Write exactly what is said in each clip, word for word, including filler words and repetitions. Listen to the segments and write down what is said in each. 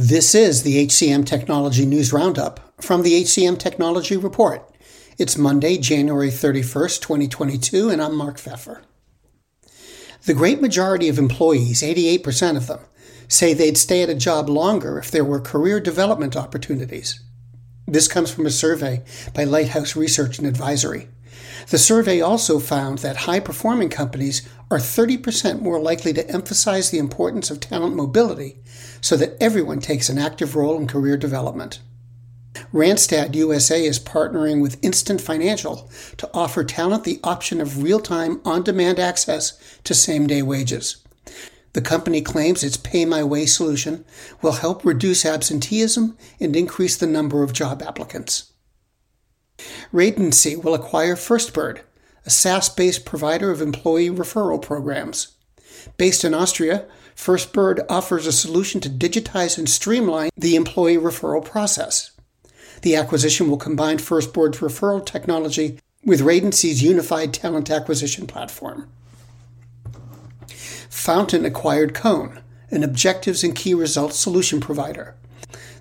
This is the H C M Technology News Roundup from the H C M Technology Report. It's Monday, January thirty-first, twenty twenty-two, and I'm Mark Pfeffer. The great majority of employees, eighty-eight percent of them, say they'd stay at a job longer if there were career development opportunities. This comes from a survey by Lighthouse Research and Advisory. The survey also found that high-performing companies are thirty percent more likely to emphasize the importance of talent mobility so that everyone takes an active role in career development. Randstad U S A is partnering with Instant Financial to offer talent the option of real-time, on-demand access to same-day wages. The company claims its Pay My Way solution will help reduce absenteeism and increase the number of job applicants. Radancy will acquire FirstBird, a SaaS-based provider of employee referral programs. Based in Austria, FirstBird offers a solution to digitize and streamline the employee referral process. The acquisition will combine FirstBird's referral technology with Radancy's unified talent acquisition platform. Fountain acquired Cone, an objectives and key results solution provider.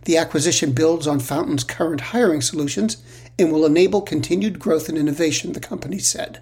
The acquisition builds on Fountain's current hiring solutions and will enable continued growth and innovation, the company said.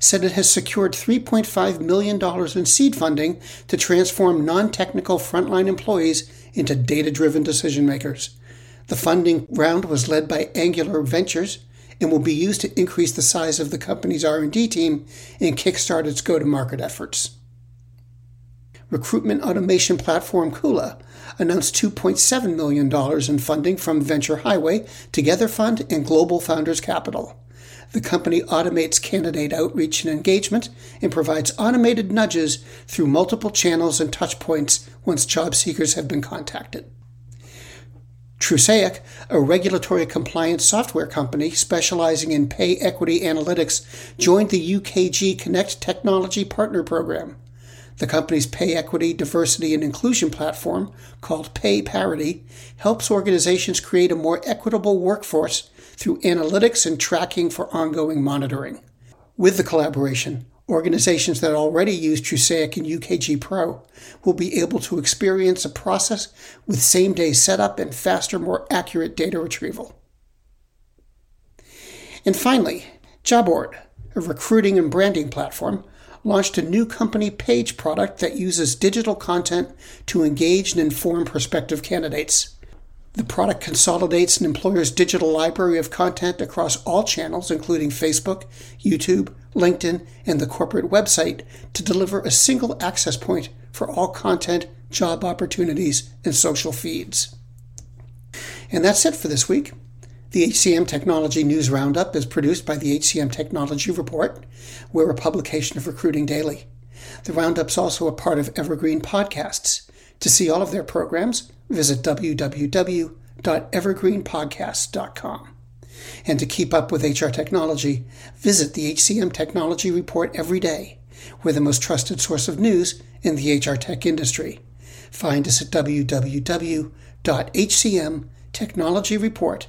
said it has secured three point five million dollars in seed funding to transform non-technical frontline employees into data-driven decision-makers. The funding round was led by Angular Ventures and will be used to increase the size of the company's R and D team and kickstart its go-to-market efforts. Recruitment automation platform Kula announced two point seven million dollars in funding from Venture Highway, Together Fund, and Global Founders Capital. The company automates candidate outreach and engagement and provides automated nudges through multiple channels and touchpoints once job seekers have been contacted. Trusaic, a regulatory compliance software company specializing in pay equity analytics, joined the U K G Connect Technology Partner Program. The company's pay equity, diversity, and inclusion platform, called Pay Parity, helps organizations create a more equitable workforce through analytics and tracking for ongoing monitoring. With the collaboration, organizations that already use Trusaic and U K G Pro will be able to experience a process with same-day setup and faster, more accurate data retrieval. And finally, JobOrd, a recruiting and branding platform, launched a new company page product that uses digital content to engage and inform prospective candidates. The product consolidates an employer's digital library of content across all channels, including Facebook, YouTube, LinkedIn, and the corporate website, to deliver a single access point for all content, job opportunities, and social feeds. And that's it for this week. The H C M Technology News Roundup is produced by the H C M Technology Report. We're a publication of Recruiting Daily. The Roundup's also a part of Evergreen Podcasts. To see all of their programs, visit w w w dot evergreen podcast dot com. And to keep up with H R technology, visit the H C M Technology Report every day. We're the most trusted source of news in the H R tech industry. Find us at w w w dot h c m technology report